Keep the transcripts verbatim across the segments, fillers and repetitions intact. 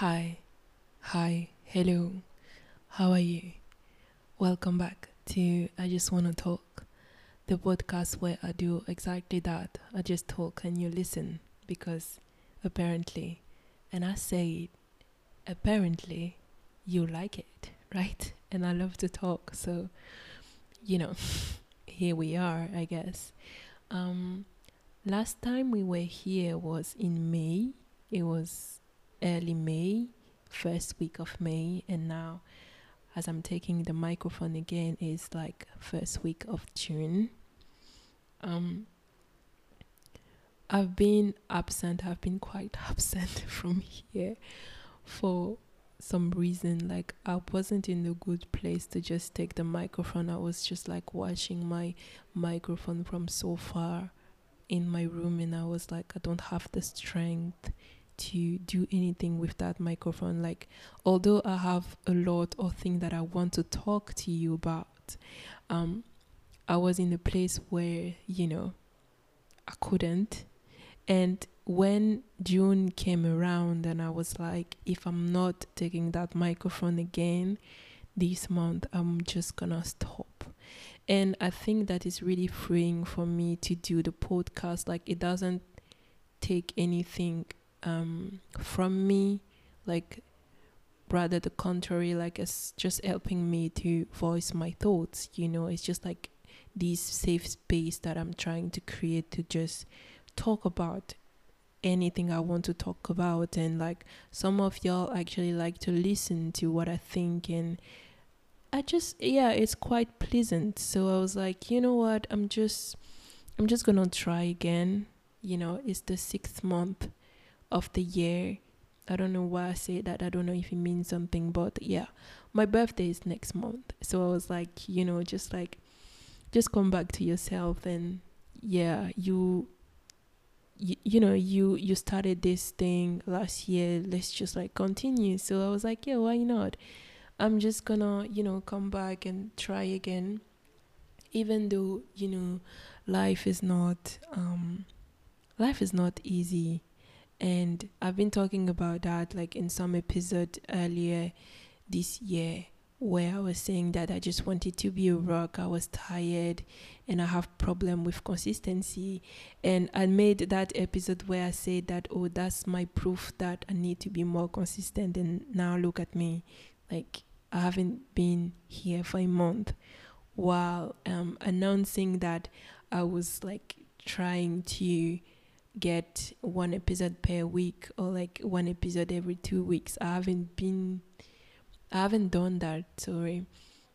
Hi, hi, hello, how are you? Welcome back to I Just Wanna Talk, the podcast where I do exactly that. I just talk and you listen, because apparently, and I say it, apparently you like it, right? And I love to talk, so, you know, here we are, I guess. Um, last time we were here was in May. It was early May, first week of May, and now as I'm taking the microphone again is like first week of June. um I've been absent I've been quite absent from here for some reason. Like, I wasn't in a good place to just take the microphone. I was just like watching my microphone from so far in my room, and I was like, I don't have the strength to do anything with that microphone. Like, although I have a lot of things that I want to talk to you about, um I was in a place where, you know, I couldn't. And when June came around, and I was like, if I'm not taking that microphone again this month, I'm just gonna stop. And I think that is really freeing for me to do the podcast. Like, it doesn't take anything um from me, like rather the contrary. Like, it's just helping me to voice my thoughts, you know. It's just like this safe space that I'm trying to create to just talk about anything I want to talk about. And like, some of y'all actually like to listen to what I think, and I just, yeah, it's quite pleasant. So I was like, you know what, I'm just I'm just gonna try again. You know, it's the sixth month of the year. I don't know why I say that. I don't know if it means something, but yeah, my birthday is next month. So I was like, you know, just like just come back to yourself. And yeah, you you, you know, you you started this thing last year, let's just like continue. So I was like, yeah, why not? I'm just gonna, you know, come back and try again, even though, you know, life is not um life is not easy. And I've been talking about that like in some episode earlier this year, where I was saying that I just wanted to be a rock. I was tired, and I have problem with consistency. And I made that episode where I said that, oh, that's my proof that I need to be more consistent. And now look at me, like I haven't been here for a month, while um, announcing that I was like trying to get one episode per week, or like one episode every two weeks. I haven't been I haven't done that sorry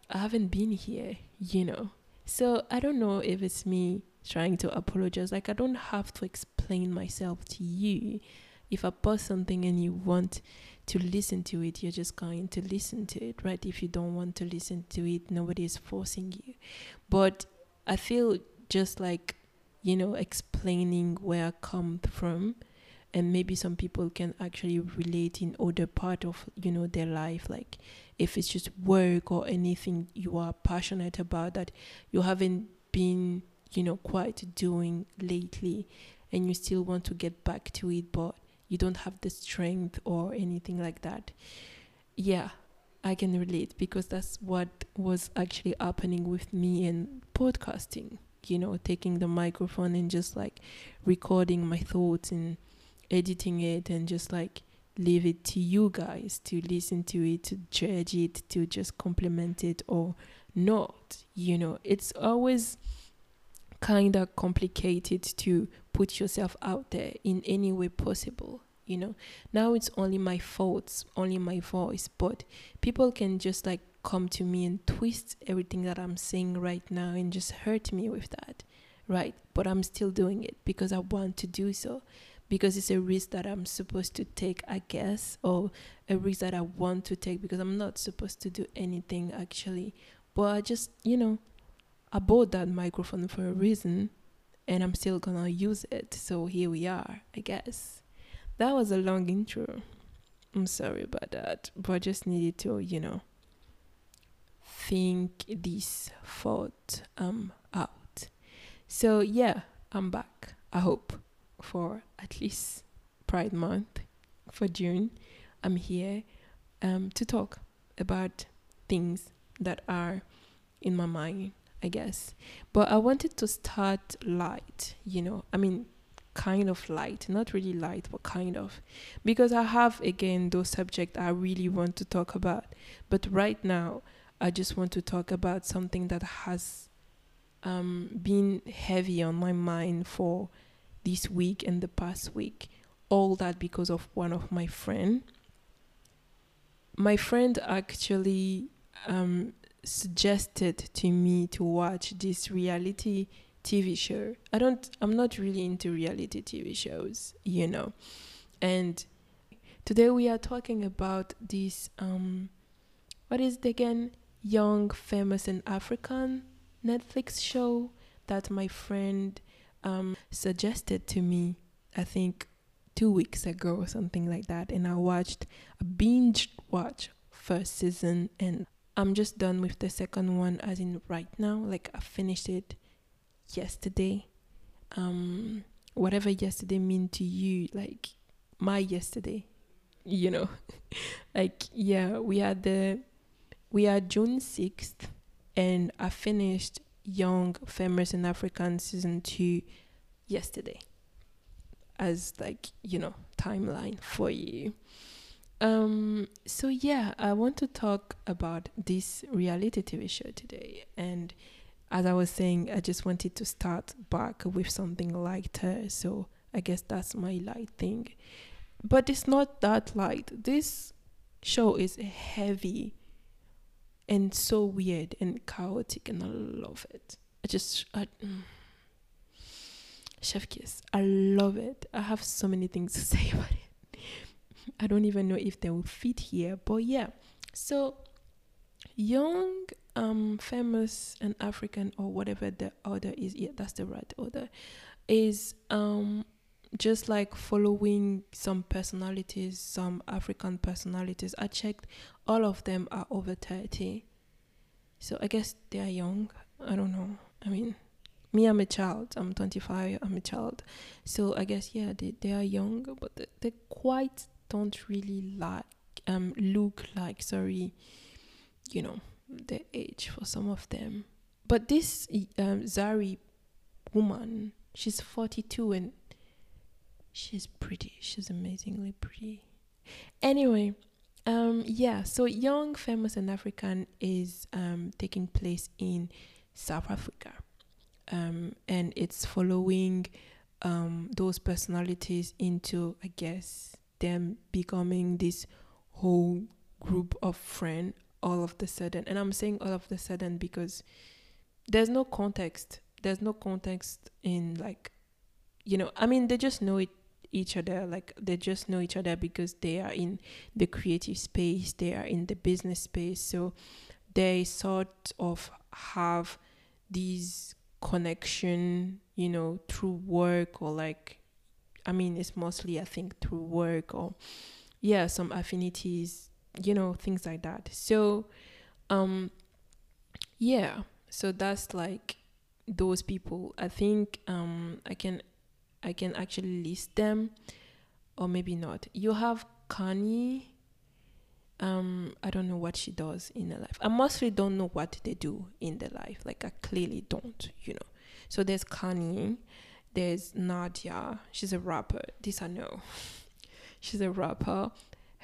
I haven't been here, you know. So I don't know if it's me trying to apologize. Like, I don't have to explain myself to you. If I post something and you want to listen to it, you're just going to listen to it, right? If you don't want to listen to it, nobody is forcing you. But I feel just like, you know, explaining where I come from, and maybe some people can actually relate in other part of, you know, their life. Like, if it's just work or anything you are passionate about that you haven't been, you know, quite doing lately, and you still want to get back to it, but you don't have the strength or anything like that. Yeah, I can relate, because that's what was actually happening with me in podcasting. You know, taking the microphone and just like recording my thoughts and editing it, and just like leave it to you guys to listen to it, to judge it, to just compliment it or not. You know, it's always kind of complicated to put yourself out there in any way possible. You know, now it's only my thoughts, only my voice, but people can just like come to me and twist everything that I'm saying right now and just hurt me with that, right? But I'm still doing it because I want to do so, because it's a risk that I'm supposed to take, I guess, or a risk that I want to take, because I'm not supposed to do anything actually. But I just, you know, I bought that microphone for a reason, and I'm still gonna use it. So here we are, I guess. That was a long intro. I'm sorry about that, but I just needed to, you know, think this thought um out. So yeah, I'm back. I hope for at least Pride Month, for June. I'm here um, to talk about things that are in my mind, I guess. But I wanted to start light, you know, I mean, kind of light, not really light, but kind of, because I have, again, those subjects I really want to talk about. But right now, I just want to talk about something that has um, been heavy on my mind for this week and the past week. All that because of one of my friends. My friend actually um, suggested to me to watch this reality T V show. I don't, I'm not really into reality T V shows, you know. And today we are talking about this, um, what is it again? Young, Famous and African Netflix show that my friend um, suggested to me, I think two weeks ago or something like that. And I watched a binge watch first season, and I'm just done with the second one as in right now. Like I finished it yesterday. Um whatever yesterday mean to you, like my yesterday, you know. Like, yeah, we are the we are June sixth, and I finished Young, Famous and African season two yesterday, as like, you know, timeline for you. Um so yeah, I want to talk about this reality T V show today. And as I was saying, I just wanted to start back with something lighter. So I guess that's my light thing. But it's not that light. This show is heavy and so weird and chaotic, and I love it. I just... I, mm. Chef kiss. I love it. I have so many things to say about it. I don't even know if they will fit here. But yeah. So, Young... Um, Famous and African, or whatever the order is, yeah, that's the right order, is um, just like following some personalities, some African personalities. I checked, all of them are over thirty, so I guess they are young. I don't know. I mean, me, I'm a child. I'm twenty-five, I'm a child. So I guess, yeah, they, they are young, but they, they quite don't really like, um, look like, sorry, you know, their age for some of them. But this um, Zari woman, she's forty-two, and she's pretty. She's amazingly pretty. Anyway, um, yeah, so Young, Famous and African is um, taking place in South Africa, um, and it's following um, those personalities into, I guess, them becoming this whole group of friends all of the sudden. And I'm saying all of the sudden because there's no context. There's no context in, like, you know, I mean, they just know it, each other. Like, they just know each other because they are in the creative space. They are in the business space. So they sort of have these connection, you know, through work, or like, I mean, it's mostly, I think, through work, or, yeah, some affinities, you know, things like that. So um yeah, so that's like those people. I think um I can I can actually list them, or maybe not. You have Kanye. um I don't know what she does in her life. I mostly don't know what they do in their life, like I clearly don't, you know. So there's Kanye, there's Nadia, she's a rapper. This I know. She's a rapper.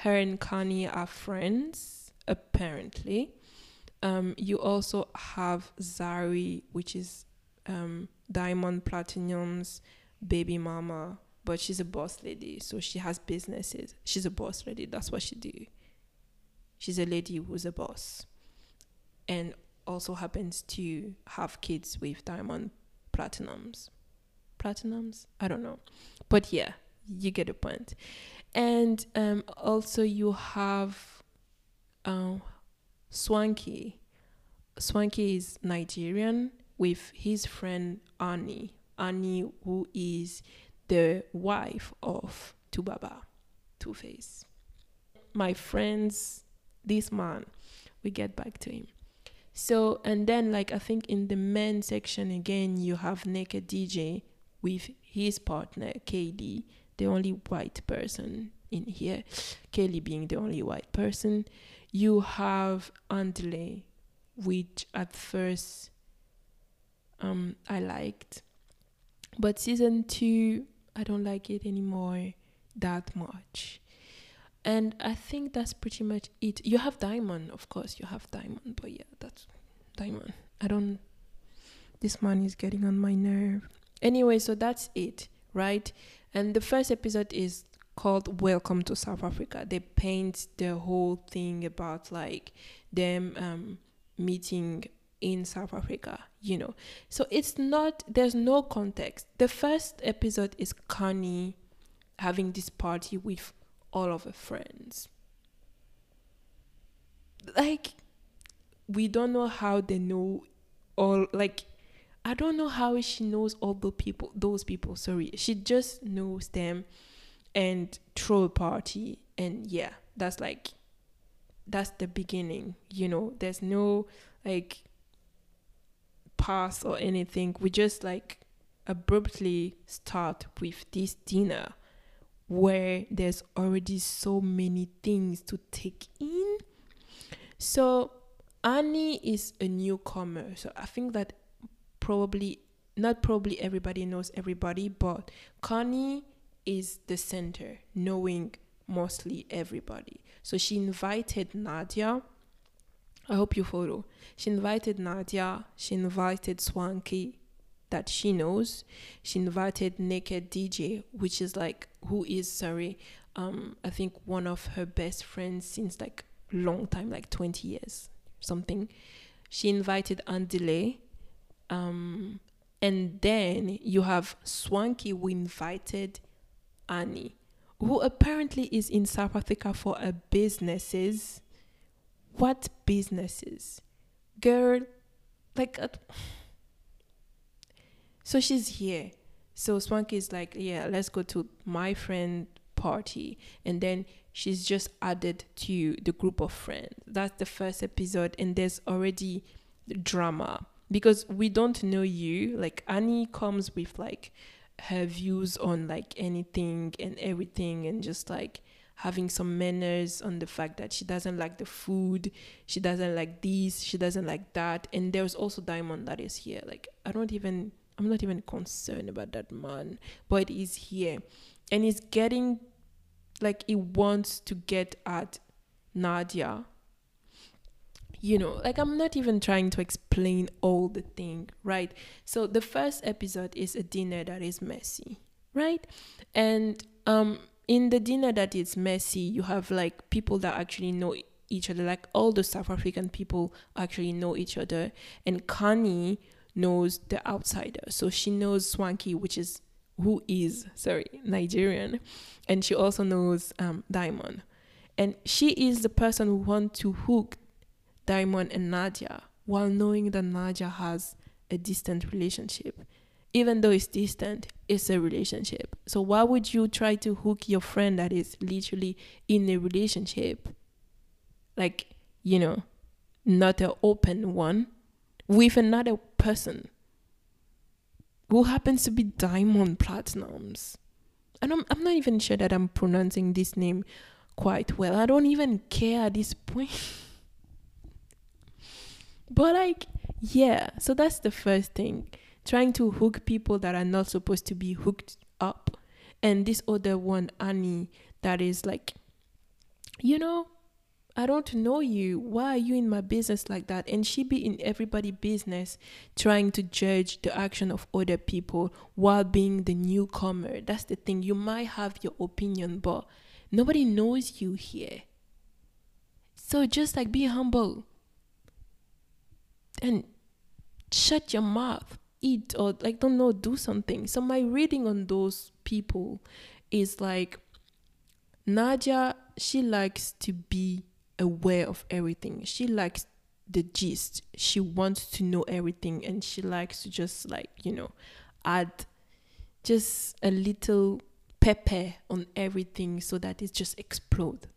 Her and Kanye are friends, apparently. Um, you also have Zari, which is um, Diamond Platnumz baby mama, but she's a boss lady, so she has businesses. She's a boss lady, that's what she do. She's a lady who's a boss, and also happens to have kids with Diamond Platnumz. Platnumz? I don't know. But yeah, you get the point. And um, also you have uh, Swanky. Swanky is Nigerian with his friend Annie. Annie, who is the wife of two Baba, Two-Face. My friends, this man, we get back to him. So, and then, like, I think in the men section again, you have Naked D J with his partner, K D, the only white person in here, Kelly being the only white person. You have Andile, which at first um I liked, but season two I don't like it anymore that much. And I think that's pretty much it. You have Diamond, of course, you have Diamond, but yeah, that's Diamond. I don't, this man is getting on my nerve. Anyway, so that's it, right? And the first episode is called Welcome to South Africa. They paint the whole thing about like them um, meeting in South Africa, you know. So it's not, there's no context. The first episode is Connie having this party with all of her friends. Like, we don't know how they know all, like, I don't know how she knows all the people, those people, sorry. She just knows them and throw a party. And yeah, that's like, that's the beginning, you know. There's no, like, past or anything. We just, like, abruptly start with this dinner where there's already so many things to take in. So Annie is a newcomer. So I think that probably, not probably everybody knows everybody, but Connie is the center, knowing mostly everybody. So she invited Nadia. I hope you follow. She invited Nadia. She invited Swanky, that she knows. She invited Naked D J, which is like, who is, sorry, um, I think one of her best friends since like long time, like twenty years, something. She invited Andile. Um, and then you have Swanky, who invited Annie, who apparently is in South Africa for her businesses. What businesses? Girl, like... Uh, So she's here. So Swanky is like, yeah, let's go to my friend party. And then she's just added to the group of friends. That's the first episode. And there's already drama. Because we don't know you. Like, Annie comes with, like, her views on, like, anything and everything. And just, like, having some manners on the fact that she doesn't like the food. She doesn't like this. She doesn't like that. And there's also Diamond that is here. Like, I don't even... I'm not even concerned about that man, but he's here and he's getting, like, he wants to get at Nadia, you know. Like, I'm not even trying to explain all the thing, right? So the first episode is a dinner that is messy, right? And um, in the dinner that is messy, you have, like, people that actually know each other, like all the South African people actually know each other, and Connie knows the outsider. So she knows Swanky, which is who is sorry Nigerian, and she also knows um Diamond, and she is the person who wants to hook Diamond and Nadia, while knowing that Nadia has a distant relationship. Even though it's distant, it's a relationship. So why would you try to hook your friend that is literally in a relationship, like, you know, not an open one, with another person who happens to be Diamond Platnumz? And I'm, I'm not even sure that I'm pronouncing this name quite well. I don't even care at this point. But, like, yeah, so that's the first thing. Trying to hook people that are not supposed to be hooked up. And this other one, Annie, that is like, you know, I don't know you. Why are you in my business like that? And she be in everybody's business, trying to judge the action of other people while being the newcomer. That's the thing. You might have your opinion, but nobody knows you here. So just, like, be humble and shut your mouth, eat, or, like, don't know, do something. So my reading on those people is like, Nadia, she likes to be aware of everything. She likes the gist. She wants to know everything, and she likes to just, like, you know, add just a little pepper on everything so that it just explodes.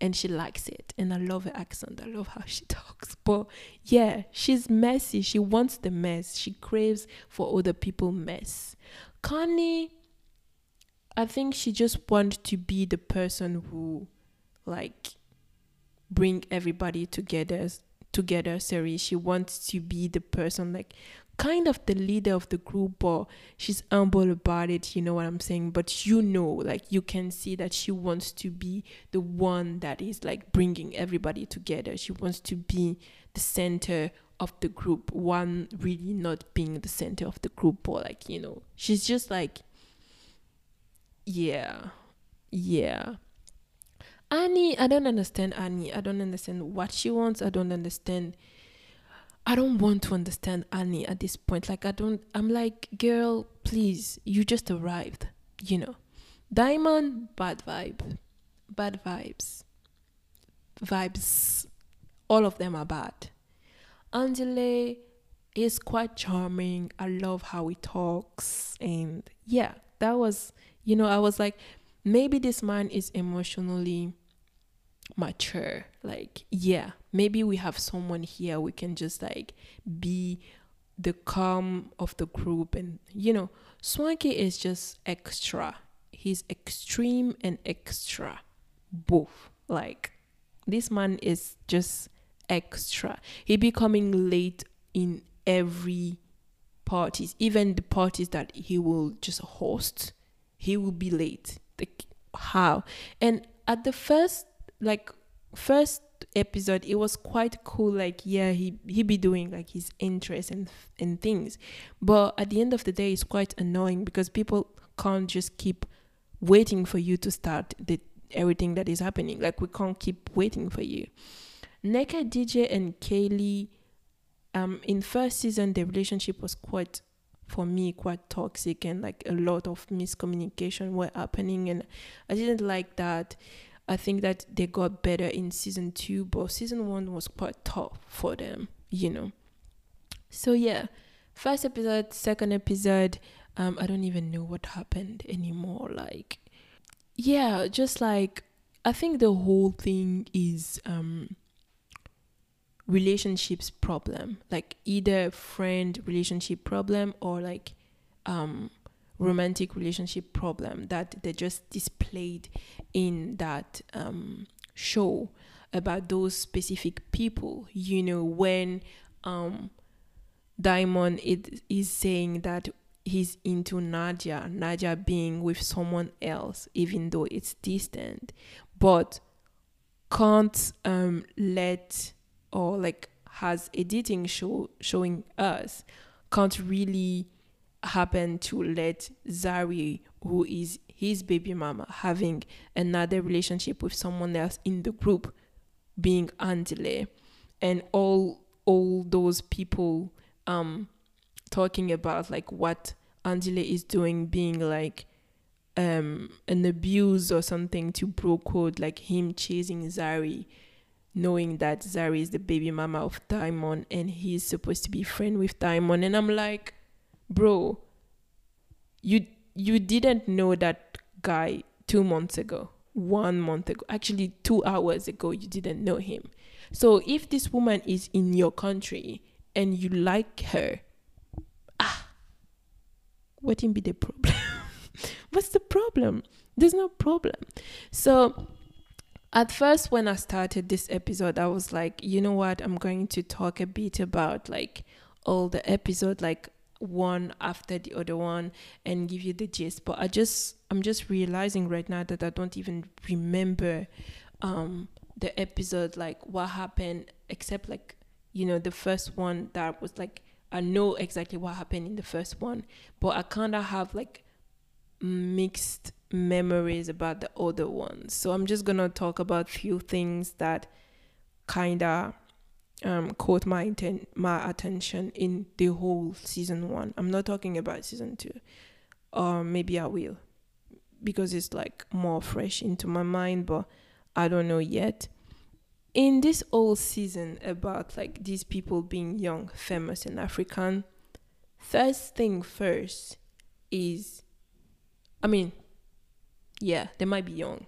And she likes it. And I love her accent. I love how she talks. But yeah, she's messy. She wants the mess. She craves for other people's mess. Connie, I think she just wanted to be the person who, like, bring everybody together. Together, sorry, she wants to be the person, like, kind of the leader of the group, or she's humble about it, you know what I'm saying? But you know, like, you can see that she wants to be the one that is, like, bringing everybody together. She wants to be the center of the group, one really not being the center of the group, or, like, you know, she's just like, yeah, yeah. Annie, I don't understand Annie. I don't understand what she wants. I don't understand. I don't want to understand Annie at this point. Like, I don't, I'm like, girl, please, you just arrived, you know. Diamond, bad vibe. Bad vibes. Vibes. All of them are bad. Angele is quite charming. I love how he talks. And yeah, that was, you know, I was like, maybe this man is emotionally mature. Like, yeah, maybe we have someone here we can just, like, be the calm of the group. And, you know, Swanky is just extra. He's extreme and extra. Both. Like, this man is just extra. He be coming late in every parties, even the parties that he will just host. He will be late. Like, how? And at the first, like, first episode, it was quite cool. Like, yeah, he he be doing, like, his interests and and things, but at the end of the day, it's quite annoying because people can't just keep waiting for you to start the everything that is happening. Like, we can't keep waiting for you. Naked D J and Kaylee, um, in first season, their relationship was quite, for me, quite toxic, and, like, a lot of miscommunication were happening, and I didn't like that. I think that they got better in season two, but season one was quite tough for them, you know. So yeah, first episode, second episode, um I don't even know what happened anymore. Like, yeah, just like, I think the whole thing is um relationships problem, like, either friend relationship problem or, like, um romantic relationship problem that they just displayed in that um show about those specific people, you know. When um Diamond it is saying that he's into Nadia Nadia being with someone else, even though it's distant, but can't um let, or, like, has editing show showing us, can't really happen to let Zari, who is his baby mama, having another relationship with someone else in the group, being Angele, and all all those people um talking about, like, what Angele is doing being, like, um an abuse or something to Brocode, like him chasing Zari, knowing that Zari is the baby mama of Diamond and he's supposed to be friend with Diamond. And I'm like, bro, you you didn't know that guy two months ago, one month ago, actually two hours ago, you didn't know him. So if this woman is in your country and you like her, ah, wouldn't be the problem? What's the problem? There's no problem. So at first, when I started this episode, I was like, you know what? I'm going to talk a bit about, like, all the episode, like, one after the other one, and give you the gist. But I just, I'm just realizing right now that I don't even remember um, the episode, like, what happened, except, like, you know, the first one that was, like, I know exactly what happened in the first one, but I kind of have, like, mixed memories about the other ones. So I'm just gonna talk about few things that kinda um caught my inten- my attention in the whole season one. I'm not talking about season two, or um, maybe I will, because it's, like, more fresh into my mind, but I don't know yet. In this whole season about, like, these people being young, famous and African, first thing first is, I mean, yeah, they might be young,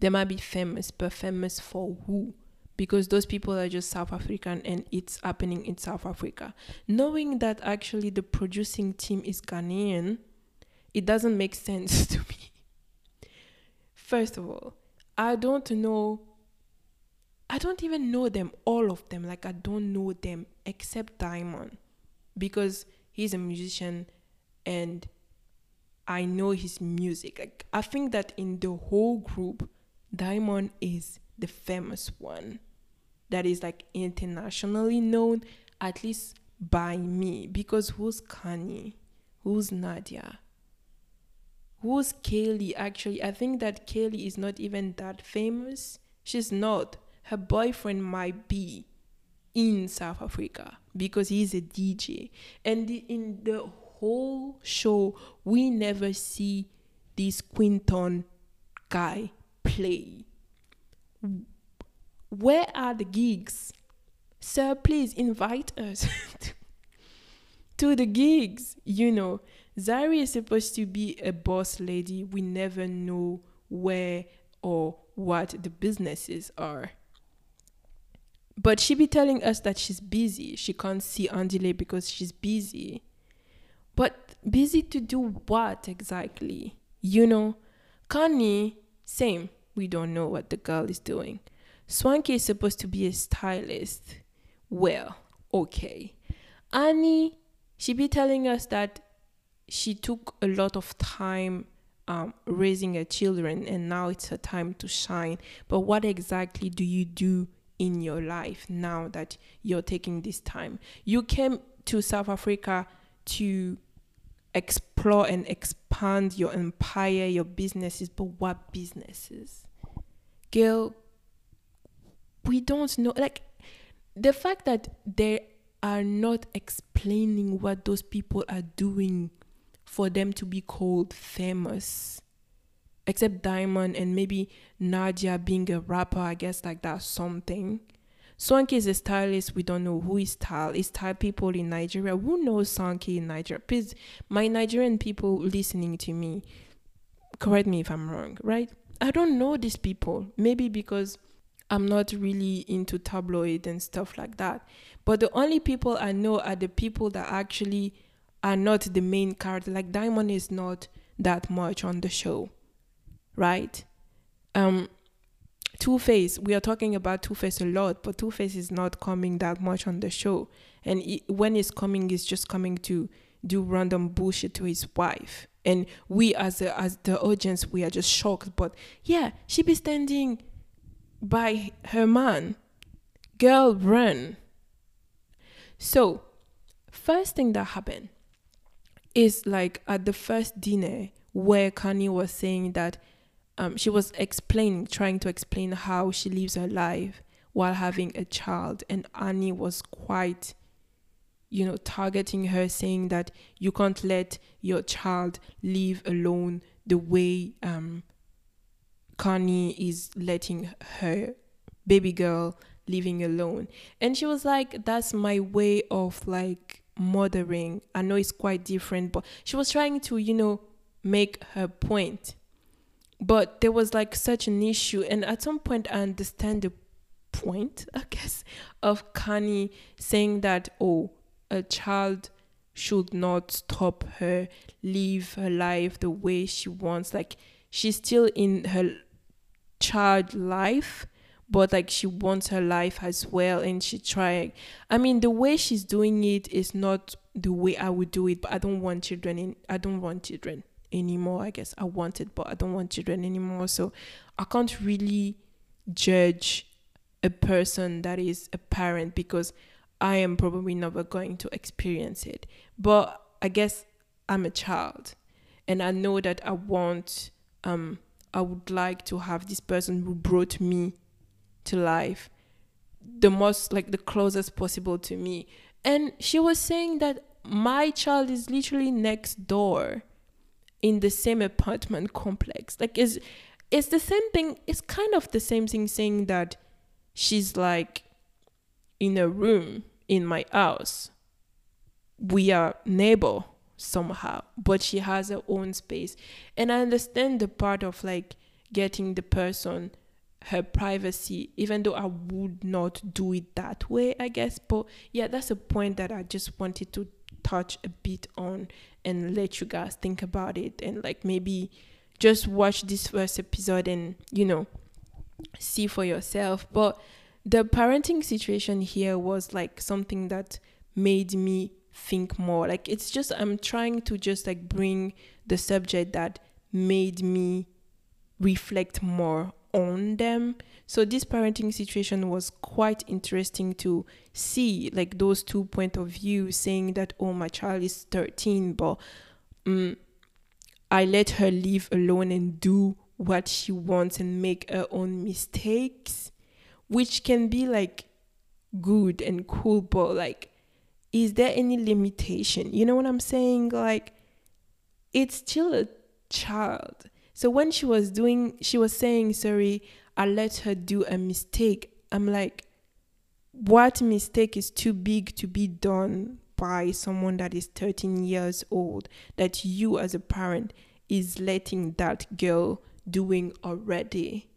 they might be famous, but famous for who? Because those people are just South African, and it's happening in South Africa. Knowing that actually the producing team is Ghanaian, it doesn't make sense to me. First of all, I don't know, I don't even know them, all of them. Like, I don't know them except Diamond, because he's a musician and I know his music. Like, I think that in the whole group, Diamond is the famous one that is like internationally known, at least by me. Because who's Kanye? Who's Nadia? Who's Kaylee? Actually, I think that Kaylee is not even that famous. She's not. Her boyfriend might be in South Africa because he's a D J. And the, in the whole show, we never see this Quinton guy play. Where are the gigs? Sir, please invite us to the gigs. You know, Zari is supposed to be a boss lady. We never know where or what the businesses are. But she be telling us that she's busy. She can't see Andile because she's busy. But busy to do what exactly? You know, Kanye, same. We don't know what the girl is doing. Swanky is supposed to be a stylist. Well, okay. Annie, she be telling us that she took a lot of time um, raising her children and now it's her time to shine. But what exactly do you do in your life now that you're taking this time? You came to South Africa to explore and expand your empire, your businesses, but what businesses? Girl, we don't know. Like, the fact that they are not explaining what those people are doing for them to be called famous, except Diamond and maybe Nadia being a rapper, I guess, like that's something. Sonke is a stylist. We don't know who is style. Is style people in Nigeria? Who knows Sonke in Nigeria? Please, my Nigerian people listening to me, correct me if I'm wrong, right? I don't know these people. Maybe because I'm not really into tabloid and stuff like that. But the only people I know are the people that actually are not the main character. Like Diamond is not that much on the show, right? Um, Two-Face, we are talking about Two-Face a lot, but Two-Face is not coming that much on the show. And it, when it's coming, it's just coming to do random bullshit to his wife. And we as, a, as the audience, we are just shocked. But yeah, she be standing by her man. Girl, run. So first thing that happened is like at the first dinner where Kanye was saying that um she was explaining trying to explain how she lives her life while having a child, and Annie was quite, you know, targeting her, saying that you can't let your child live alone the way um Kanye is letting her baby girl living alone. And she was like, that's my way of like mothering. I know it's quite different, but she was trying to, you know, make her point. But there was like such an issue. And at some point, I understand the point, I guess, of Kanye saying that, oh, a child should not stop her, live her life the way she wants. Like, she's still in her child life, but like she wants her life as well, and she trying. I mean, the way she's doing it is not the way I would do it, but I don't want children in, I don't want children anymore, I guess. I want it, but I don't want children anymore. So I can't really judge a person that is a parent because I am probably never going to experience it. But I guess I'm a child, and I know that I want Um, I would like to have this person who brought me to life the most, like the closest possible to me. And she was saying that my child is literally next door in the same apartment complex. Like, is it's the same thing. It's kind of the same thing saying that she's like in a room in my house. We are neighbor somehow, but she has her own space. And I understand the part of like getting the person her privacy, even though I would not do it that way, I guess. But yeah, that's a point that I just wanted to touch a bit on and let you guys think about it, and like maybe just watch this first episode and, you know, see for yourself. But the parenting situation here was like something that made me think more. Like, it's just, I'm trying to just like bring the subject that made me reflect more on them. So this parenting situation was quite interesting to see, like those two point of view, saying that, oh, my child is thirteen, but um, I let her live alone and do what she wants and make her own mistakes, which can be like good and cool, but like, is there any limitation? You know what I'm saying? Like, it's still a child. So when she was doing, she was saying, sorry, I let her do a mistake. I'm like, what mistake is too big to be done by someone that is thirteen years old, that you as a parent is letting that girl doing already?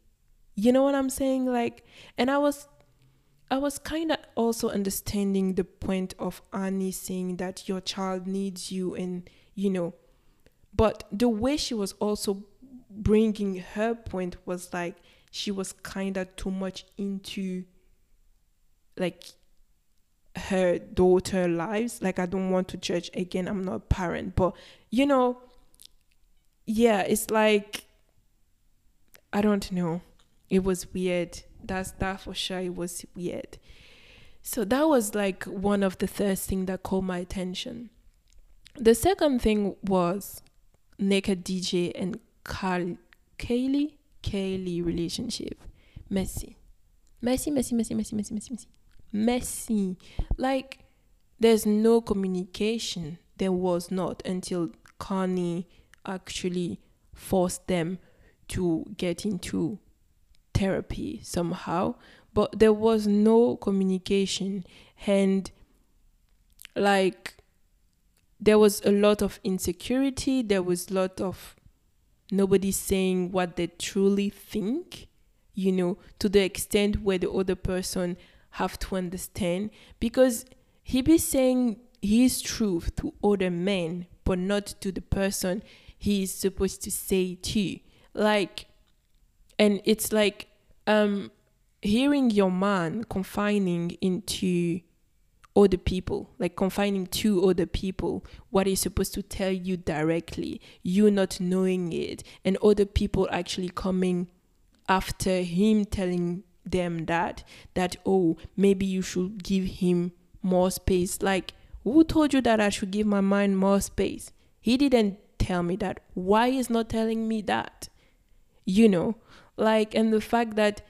You know what I'm saying? Like, and I was, I was kind of also understanding the point of Annie saying that your child needs you and, you know, but the way she was also bringing her point was like, she was kind of too much into like her daughter lives. Like, I don't want to judge again, I'm not a parent, but you know, yeah, it's like, I don't know. It was weird. That's that for sure. It was weird. So that was like one of the first thing that caught my attention. The second thing was Naked D J and Carl, Kaylee. Kaylee relationship. Messy. Messy, messy, messy, messy, messy, messy, messy. Messy. Like, there's no communication. There was not until Connie actually forced them to get into therapy somehow. But there was no communication. And like, there was a lot of insecurity. There was a lot of nobody saying what they truly think, you know, to the extent where the other person have to understand, because he be saying his truth to other men, but not to the person he is supposed to say to. Like, and it's like, um, hearing your man confining into other people, like confining to other people what is supposed to tell you directly, you not knowing it, and other people actually coming after him telling them that that oh, maybe you should give him more space. Like, who told you that I should give my mind more space? He didn't tell me that. Why is not telling me that? You know, like, and the fact that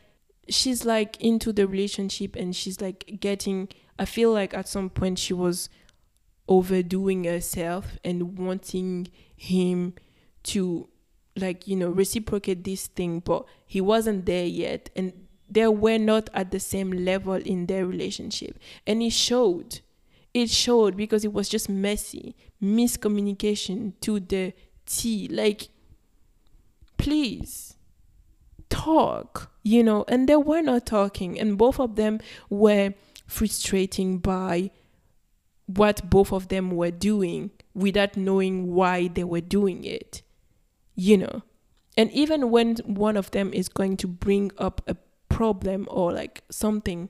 she's like into the relationship and she's like getting, I feel like at some point she was overdoing herself and wanting him to, like, you know, reciprocate this thing, but he wasn't there yet. And they were not at the same level in their relationship. And it showed. It showed because it was just messy. Miscommunication to the T. Like, please, talk, you know. And they were not talking. And both of them were frustrating by what both of them were doing without knowing why they were doing it, you know. And even when one of them is going to bring up a problem or like something,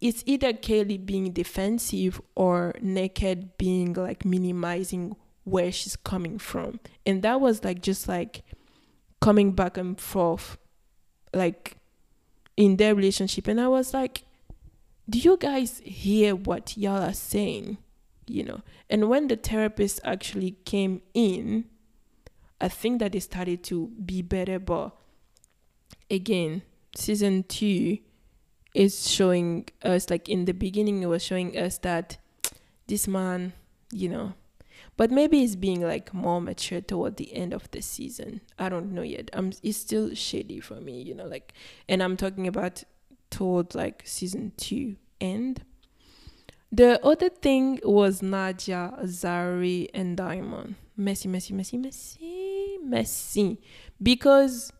it's either Kaylee being defensive or Naked being like minimizing where she's coming from. And that was like just like coming back and forth like in their relationship. And I was like, do you guys hear what y'all are saying? You know, and when the therapist actually came in, I think that it started to be better. But again, season two is showing us, like in the beginning, it was showing us that this man, you know, but maybe it's being like more mature toward the end of the season. I don't know yet. I'm, it's still shady for me, you know, like, and I'm talking about toward like season two end. The other thing was Nadia, Zari, and Diamond. Messy, messy, messy, messy, messy. Because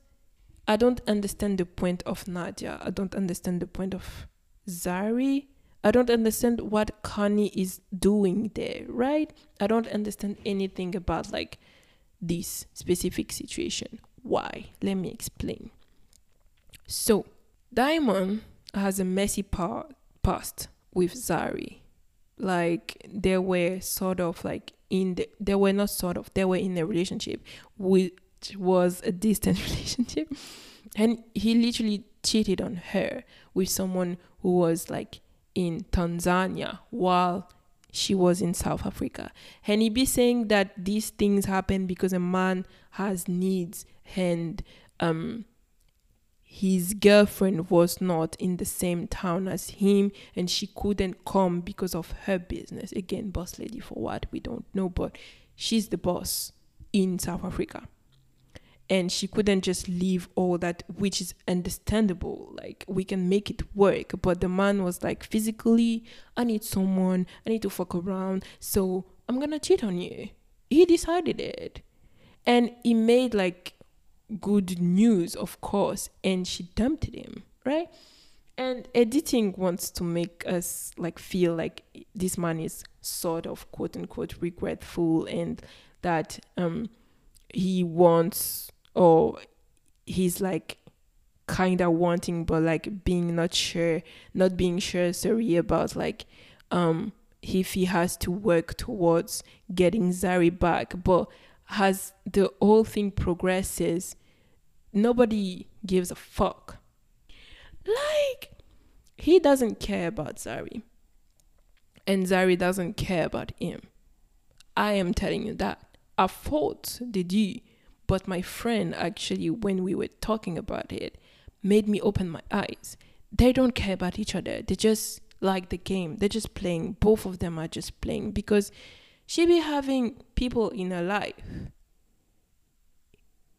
I don't understand the point of Nadia. I don't understand the point of Zari. I don't understand what Kanye is doing there, right? I don't understand anything about like this specific situation. Why? Let me explain. So, Diamond has a messy pa- past with Zari. Like, they were sort of like in the, they were not sort of, they were in a relationship, which was a distant relationship. And he literally cheated on her with someone who was like in Tanzania while she was in South Africa. And he be saying that these things happen because a man has needs, and um his girlfriend was not in the same town as him, and she couldn't come because of her business. Again, boss lady for what? We don't know, but she's the boss in South Africa. And she couldn't just leave all that, which is understandable. Like, we can make it work. But the man was like, physically, I need someone. I need to fuck around. So I'm gonna cheat on you. He decided it. And he made like good news, of course, and she dumped him, right? And editing wants to make us like feel like this man is sort of quote unquote regretful, and that um he wants, or he's like kind of wanting, but like being not sure, not being sure sorry about like um if he has to work towards getting Zari back. But as the whole thing progresses, nobody gives a fuck. Like, he doesn't care about Zari, and Zari doesn't care about him. I am telling you that. I thought, did you? But my friend, actually, when we were talking about it, made me open my eyes. They don't care about each other. They just like the game. They're just playing. Both of them are just playing, because she be having people in her life.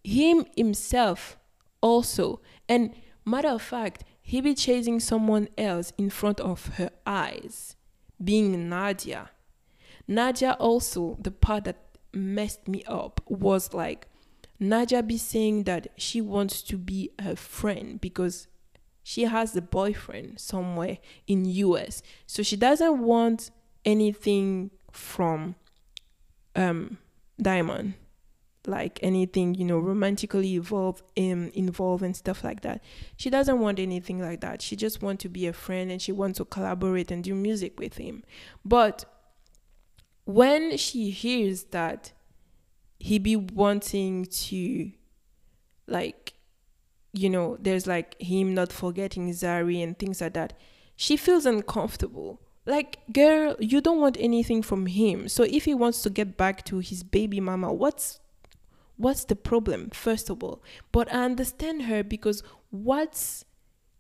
Him himself also. And matter of fact, he be chasing someone else in front of her eyes, being Nadia. Nadia also, the part that messed me up was like, Nadia be saying that she wants to be her friend because she has a boyfriend somewhere in U S. So she doesn't want anything from um Diamond, like anything, you know, romantically involved um, involved and stuff like that. She doesn't want anything like that. She just wants to be a friend, and she wants to collaborate and do music with him. But when she hears that he be wanting to, like, you know, there's like him not forgetting Zari and things like that, she feels uncomfortable. Like, girl, you don't want anything from him. So if he wants to get back to his baby mama, what's what's the problem, first of all? But I understand her, because what's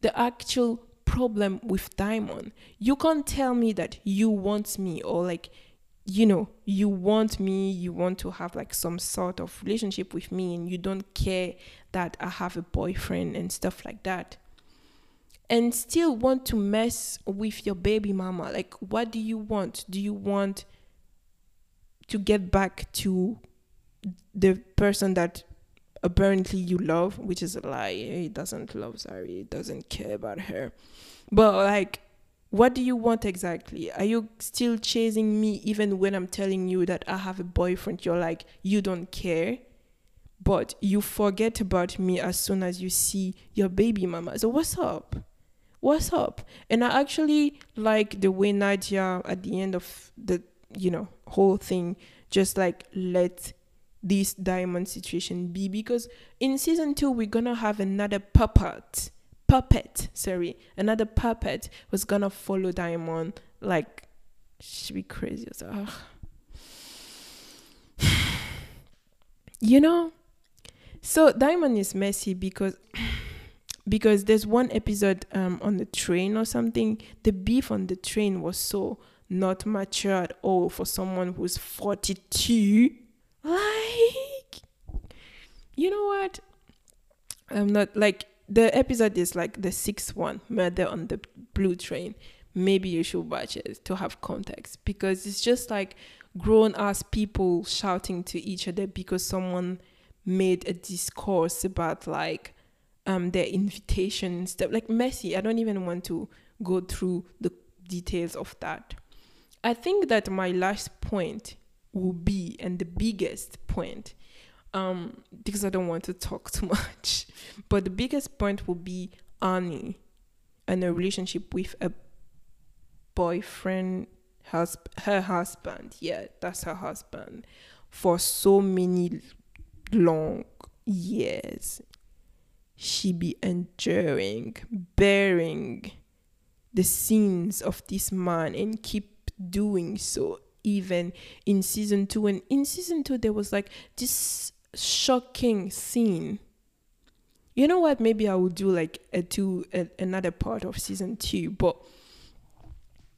the actual problem with Diamond? You can't tell me that you want me, or like, you know, you want me, you want to have like some sort of relationship with me, and you don't care that I have a boyfriend and stuff like that, and still want to mess with your baby mama. Like, what do you want? Do you want to get back to the person that apparently you love? Which is a lie. He doesn't love Zari. He doesn't care about her. But like, what do you want exactly? Are you still chasing me even when I'm telling you that I have a boyfriend? You're like, you don't care, but you forget about me as soon as you see your baby mama. So what's up? What's up? And I actually like the way Nadia, at the end of the, you know, whole thing, just like let this Diamond situation be, because in season two we're gonna have another puppet puppet sorry another puppet was gonna follow Diamond. Like, she be crazy as ugh. You know, so Diamond is messy because because there's one episode um on the train or something. The beef on the train was so not mature at all for someone who's forty-two. Like, you know what? I'm not like, the episode is like the sixth one, Murder on the Blue Train. Maybe you should watch it to have context, because it's just like grown ass people shouting to each other because someone made a discourse about like um their invitation and stuff. Like, messy. I don't even want to go through the details of that. I think that my last point will be, and the biggest point, um, because I don't want to talk too much, but the biggest point will be Annie and a relationship with a boyfriend, hus- her husband. Yeah, that's her husband, for so many long years. She be enduring, bearing the sins of this man and keep doing so. Even in season two, and in season two there was like this shocking scene. You know what, maybe I will do like a two a, another part of season two, but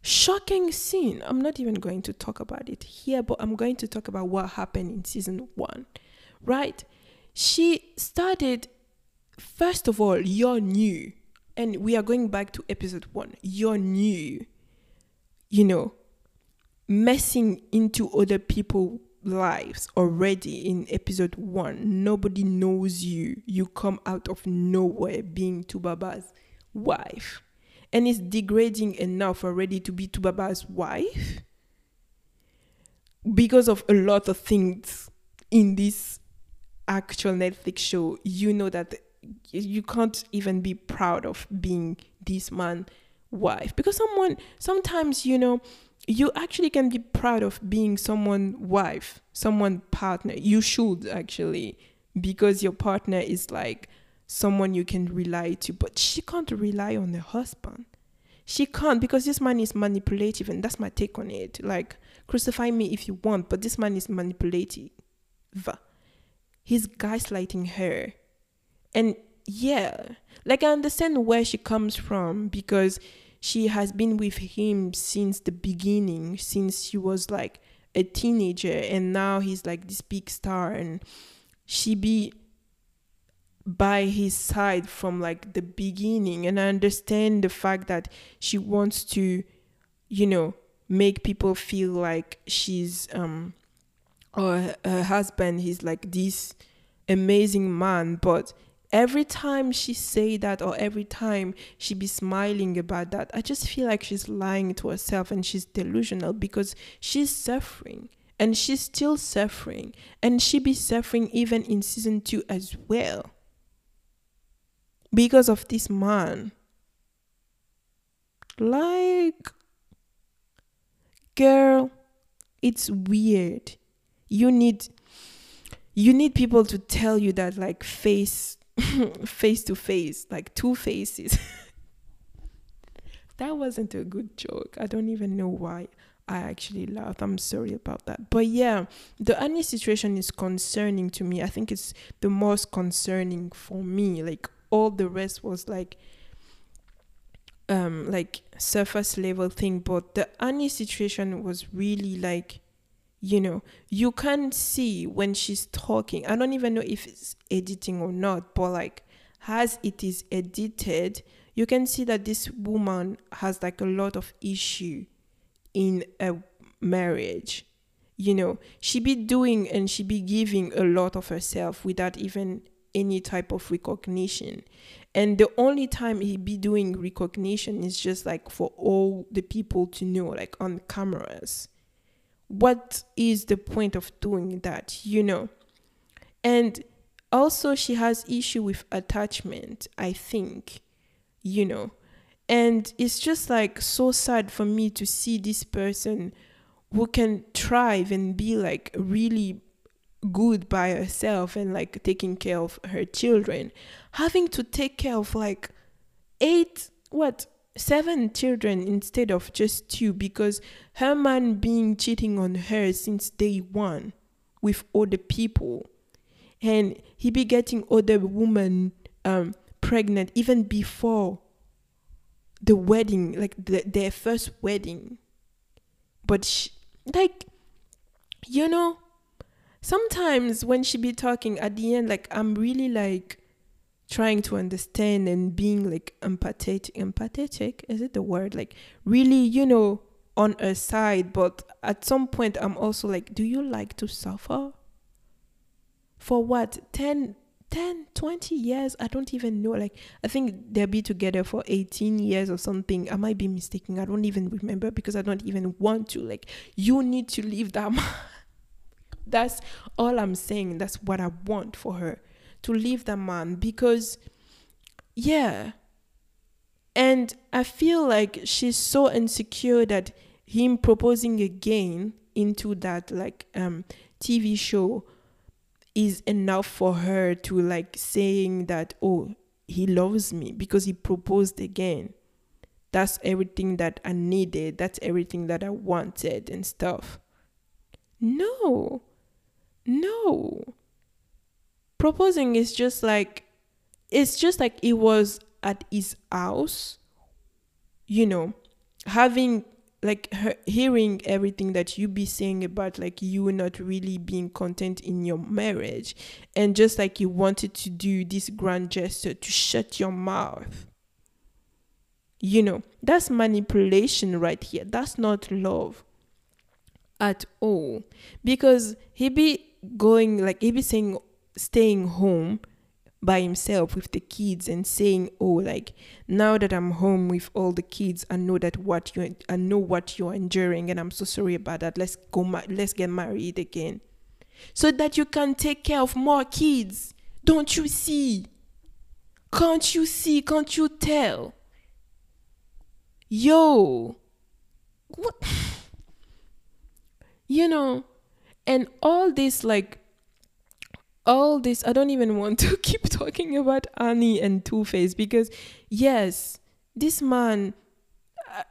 shocking scene, I'm not even going to talk about it here, but I'm going to talk about what happened in season one, right? She started, first of all, you're new, and we are going back to episode one, you're new, you know, messing into other people's lives already in episode one. Nobody knows you. You come out of nowhere being two Baba's wife. And it's degrading enough already to be two Baba's wife because of a lot of things in this actual Netflix show. You know that you can't even be proud of being this man's wife. Because someone, sometimes, you know, you actually can be proud of being someone's wife, someone's partner. You should actually, because your partner is like someone you can rely to. But she can't rely on her husband. She can't, because this man is manipulative, and that's my take on it. Like, crucify me if you want, but this man is manipulative. He's gaslighting her. And yeah, like I understand where she comes from, because she has been with him since the beginning, since she was like a teenager, and now he's like this big star, and she be by his side from like the beginning. And I understand the fact that she wants to, you know, make people feel like she's, um, or her husband, he's like this amazing man, but every time she say that, or every time she be smiling about that, I just feel like she's lying to herself, and she's delusional, because she's suffering, and she's still suffering, and she be suffering even in season two as well, because of this man. Like, girl, it's weird. You need, you need people to tell you that, like, face. face to face, like two faces. That wasn't a good joke. I don't even know why I actually laughed. I'm sorry about that. But yeah, the Annie situation is concerning to me. I think it's the most concerning for me. Like, all the rest was like um like surface level thing, but the Annie situation was really like, you know, you can see when she's talking. I don't even know if it's editing or not, but like as it is edited, you can see that this woman has like a lot of issue in a marriage. You know, she be doing and she be giving a lot of herself without even any type of recognition. And the only time he be doing recognition is just like for all the people to know, like on cameras. What is the point of doing that, you know? And also she has issue with attachment, I think, you know? And it's just like so sad for me to see this person who can thrive and be like really good by herself and like taking care of her children, having to take care of like eight, what? seven children instead of just two, because her man being cheating on her since day one with other people, and he be getting other women um pregnant even before the wedding, like the, their first wedding. But she, like, you know, sometimes when she be talking at the end, like I'm really like trying to understand and being like empathetic, empathetic, is it the word? Like really, you know, on her side. But at some point I'm also like, do you like to suffer? For what? ten ten, twenty years, I don't even know. Like, I think they'll be together for eighteen years or something. I might be mistaken. I don't even remember because I don't even want to. Like, you need to leave that man. That's all I'm saying. That's what I want for her, to leave that man, because, yeah. And I feel like she's so insecure that him proposing again into that, like, um, T V show is enough for her to, like, saying that, oh, he loves me because he proposed again. That's everything that I needed. That's everything that I wanted and stuff. No, no. Proposing is just like, it's just like it was at his house, you know, having, like, her, hearing everything that you be saying about, like, you not really being content in your marriage, and just like you wanted to do this grand gesture to shut your mouth. You know, that's manipulation right here. That's not love at all, because he be going, like, he be saying, staying home by himself with the kids and saying, oh, like, now that I'm home with all the kids, I know that what you, I know what you're enduring, and I'm so sorry about that. Let's go, ma- let's get married again so that you can take care of more kids. Don't you see? Can't you see? Can't you tell? Yo, what? You know, and all this, like, all this, I don't even want to keep talking about Annie and Two-Face, because, yes, this man, uh,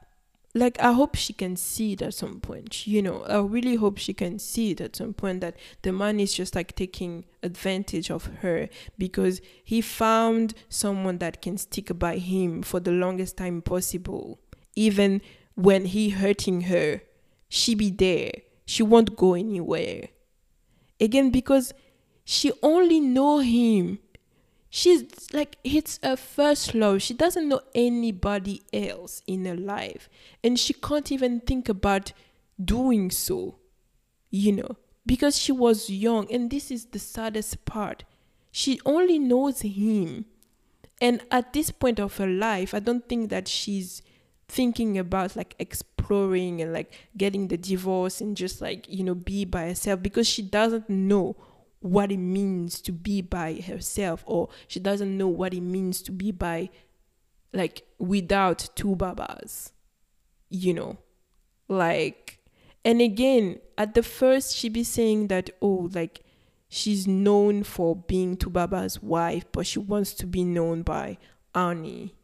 like, I hope she can see it at some point, you know. I really hope she can see it at some point that the man is just, like, taking advantage of her because he found someone that can stick by him for the longest time possible. Even when he hurting her, she be there. She won't go anywhere. Again, because she only know him. She's like, it's her first love. She doesn't know anybody else in her life. And she can't even think about doing so, you know, because she was young. And this is the saddest part. She only knows him. And at this point of her life, I don't think that she's thinking about, like, exploring and, like, getting the divorce and just, like, you know, be by herself, because she doesn't know what it means to be by herself, or she doesn't know what it means to be by, like, without two babas, you know, like. And again, at the first she be saying that, oh, like, she's known for being two baba's wife, but she wants to be known by Annie.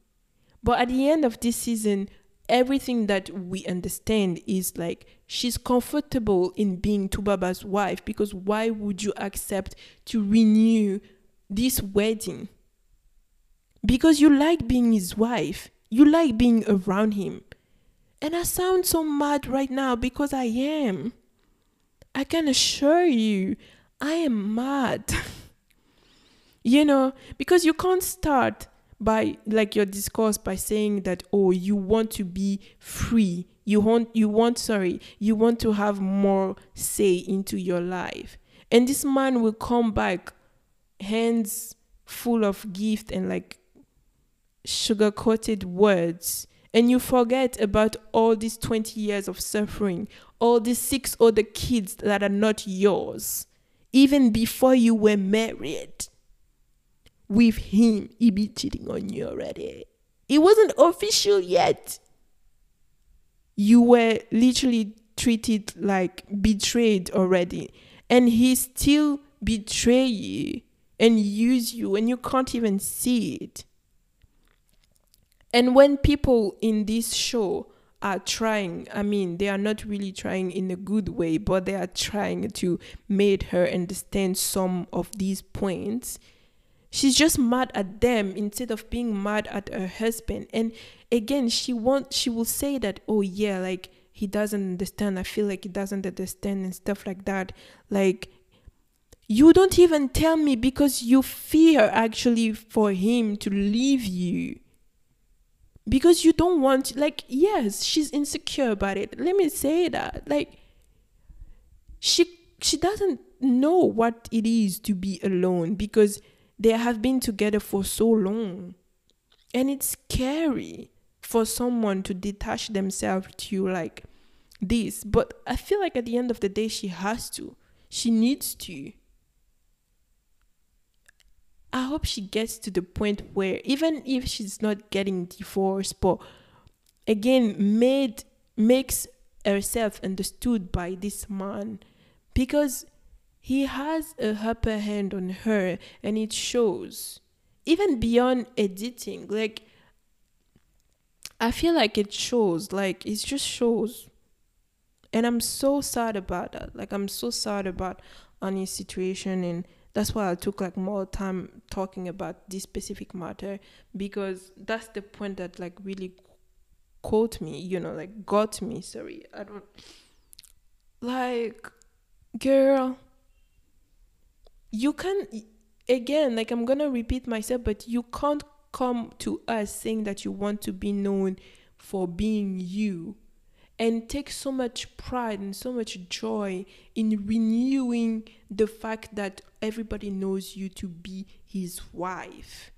But at the end of this season, everything that we understand is, like, she's comfortable in being two Baba's wife, because why would you accept to renew this wedding? Because you like being his wife. You like being around him. And I sound so mad right now because I am. I can assure you, I am mad. You know, because you can't start by, like, your discourse by saying that, oh, you want to be free, you want you want sorry you want to have more say into your life, and this man will come back hands full of gift and, like, sugar-coated words, and you forget about all these twenty years of suffering, all these six other kids that are not yours, even before you were married with him. He be cheating on you already. It wasn't official yet. You were literally treated like betrayed already, and he still betray you and use you, and you can't even see it. And when people in this show are trying, I mean, they are not really trying in a good way, but they are trying to make her understand some of these points, she's just mad at them instead of being mad at her husband. And again, she won't, she will say that, oh, yeah, like, he doesn't understand. I feel like he doesn't understand and stuff like that. Like, you don't even tell me because you fear actually for him to leave you. Because you don't want, like, yes, she's insecure about it. Let me say that. Like, she she doesn't know what it is to be alone, because They have been together for so long. And it's scary for someone to detach themselves to you like this. But I feel like at the end of the day, she has to. She needs to. I hope she gets to the point where, even if she's not getting divorced, but again, made makes herself understood by this man, because he has a upper hand on her, and it shows. Even beyond editing, like, I feel like it shows. Like, it just shows. And I'm so sad about that. Like, I'm so sad about Annie's situation, and that's why I took like more time talking about this specific matter, because that's the point that like really caught me, you know, like got me. Sorry, I don't like, girl, you can, again, like I'm gonna repeat myself, but you can't come to us saying that you want to be known for being you and take so much pride and so much joy in renewing the fact that everybody knows you to be his wife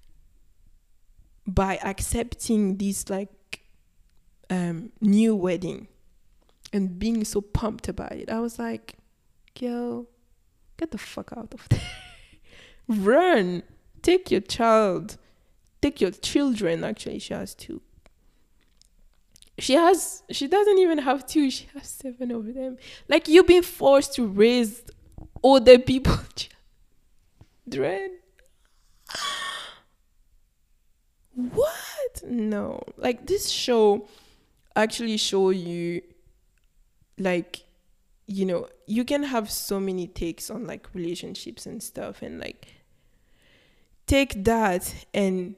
by accepting this like um, new wedding and being so pumped about it. I was like, yo, get the fuck out of there. Run. Take your child. Take your children. Actually, she has two. She has, she doesn't even have two. She has seven of them. Like, you've been forced to raise older people's children. What? No. Like, this show actually show you, like, you know, you can have so many takes on, like, relationships and stuff. And, like, take that and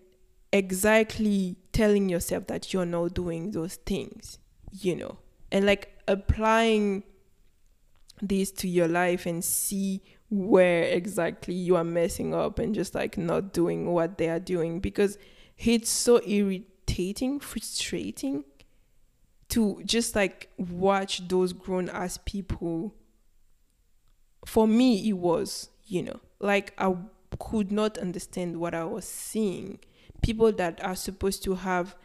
exactly telling yourself that you're not doing those things, you know, and like applying this to your life and see where exactly you are messing up and just like not doing what they are doing, because it's so irritating, frustrating to just like watch those grown-ass people. For me, it was, you know, like I could not understand what I was seeing. People that are supposed to have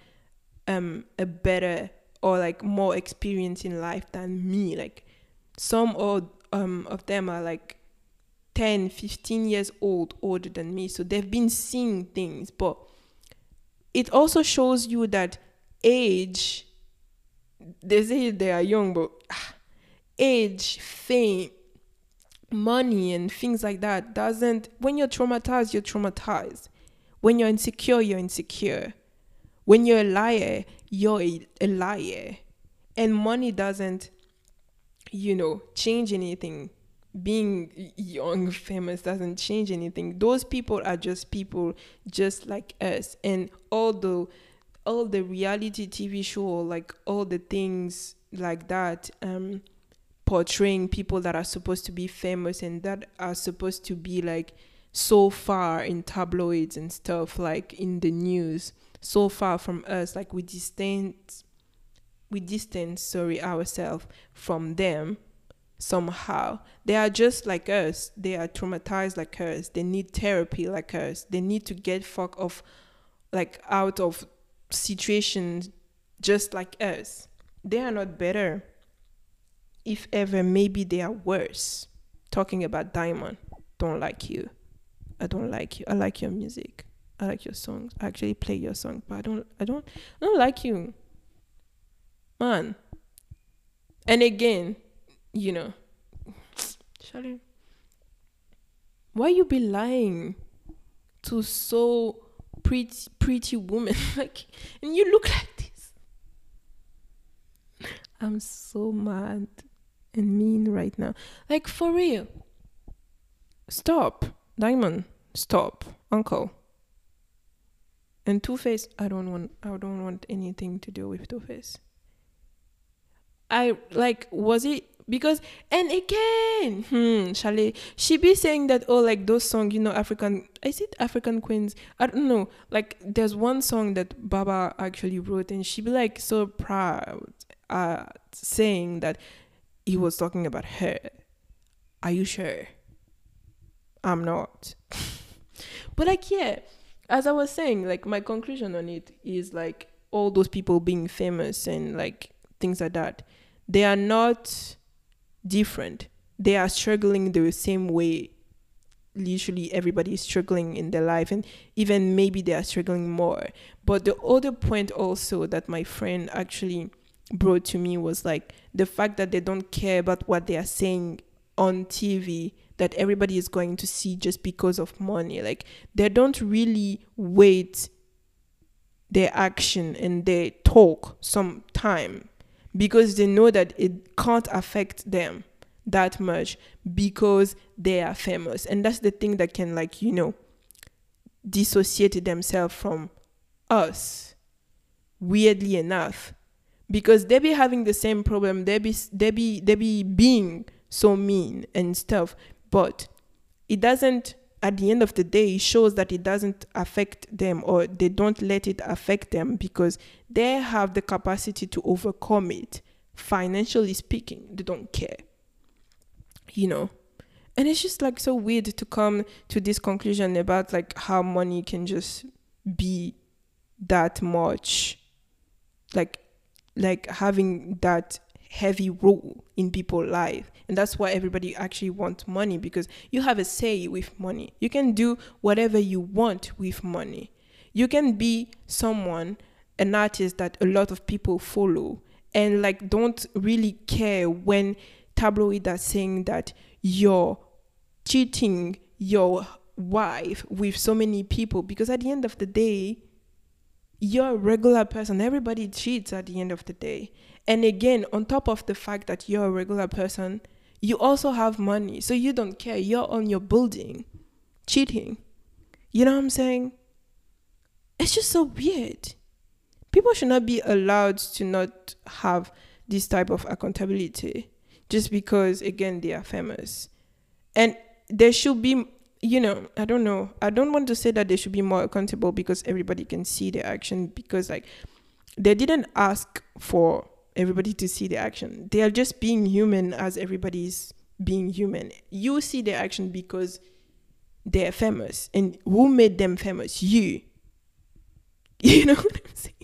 um, a better or like more experience in life than me. Like some of, um, of them are like ten, fifteen years old, older than me. So they've been seeing things, but it also shows you that age, they say they are young, but ah, age, fame, money and things like that doesn't, when you're traumatized, you're traumatized. When you're insecure, you're insecure. When you're a liar, you're a, a liar. And money doesn't, you know, change anything. Being young, famous doesn't change anything. Those people are just people just like us. And all the, all the reality T V show, like all the things like that, um, portraying people that are supposed to be famous and that are supposed to be like, so far in tabloids and stuff, like in the news, so far from us, like we distance we distance sorry ourselves from them somehow. They are just like us. They are traumatized like us. They need therapy like us. They need to get fuck off, like out of situations just like us. They are not better. If ever, maybe they are worse. Talking about Diamond, don't like you. I don't like you. I like your music. I like your songs. I actually play your song, but I don't, I don't, I don't like you, man. And again, you know, Charlie, why you be lying to so pretty, pretty woman? Like, and you look like this. I'm so mad and mean right now. Like, for real. Stop. Diamond, stop, uncle. And Two-Face, I don't want I don't want anything to do with Two-Face. I like was it because and again, hmm, Chalet, she be saying that, oh, like those songs, you know, African, is it African Queens? I don't know. Like there's one song that Baba actually wrote and she be like so proud uh saying that he was talking about her. Are you sure? I'm not. But like, yeah, as I was saying, like my conclusion on it is like all those people being famous and like things like that, they are not different. They are struggling the same way literally everybody is struggling in their life, and even maybe they are struggling more. But the other point also that my friend actually brought to me was like the fact that they don't care about what they are saying on T V that everybody is going to see just because of money. Like they don't really wait their action and their talk some time, because they know that it can't affect them that much because they are famous. And that's the thing that can, like, you know, dissociate themselves from us, weirdly enough, because they be having the same problem. They be they be they be being so mean and stuff, but it doesn't, at the end of the day, it shows that it doesn't affect them, or they don't let it affect them, because they have the capacity to overcome it. Financially speaking, they don't care, you know. And it's just like so weird to come to this conclusion about like how money can just be that much, like like having that heavy role in people's life. And that's why everybody actually wants money, because you have a say with money. You can do whatever you want with money. You can be someone, an artist that a lot of people follow and like don't really care when tabloids are saying that you're cheating your wife with so many people, because at the end of the day, you're a regular person. Everybody cheats at the end of the day. And again, on top of the fact that you're a regular person, you also have money, so you don't care. You're on your building cheating, you know what I'm saying? It's just so weird. People should not be allowed to not have this type of accountability just because, again, they are famous. And there should be, you know, I don't know. I don't want to say that they should be more accountable because everybody can see their action, because, like, they didn't ask for everybody to see their action. They are just being human as everybody's being human. You see their action because they're famous. And who made them famous? You. You know what I'm saying?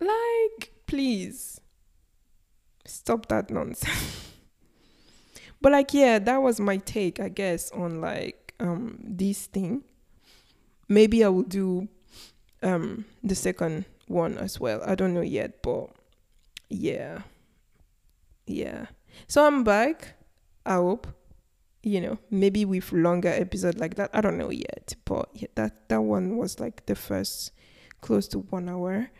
Like, please. Stop that nonsense. But like, yeah, that was my take, I guess, on like um this thing. Maybe I will do um the second one as well. I don't know yet, but yeah. Yeah. So I'm back, I hope. You know, maybe with longer episode like that. I don't know yet. But yeah, that, that one was like the first close to one hour.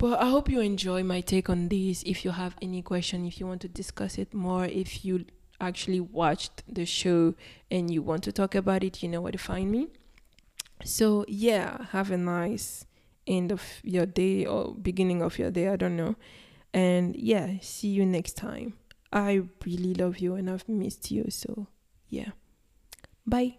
Well, I hope you enjoy my take on this. If you have any question, if you want to discuss it more, if you actually watched the show and you want to talk about it, you know where to find me. So yeah, have a nice end of your day or beginning of your day, I don't know. And yeah, see you next time. I really love you and I've missed you. So yeah, bye.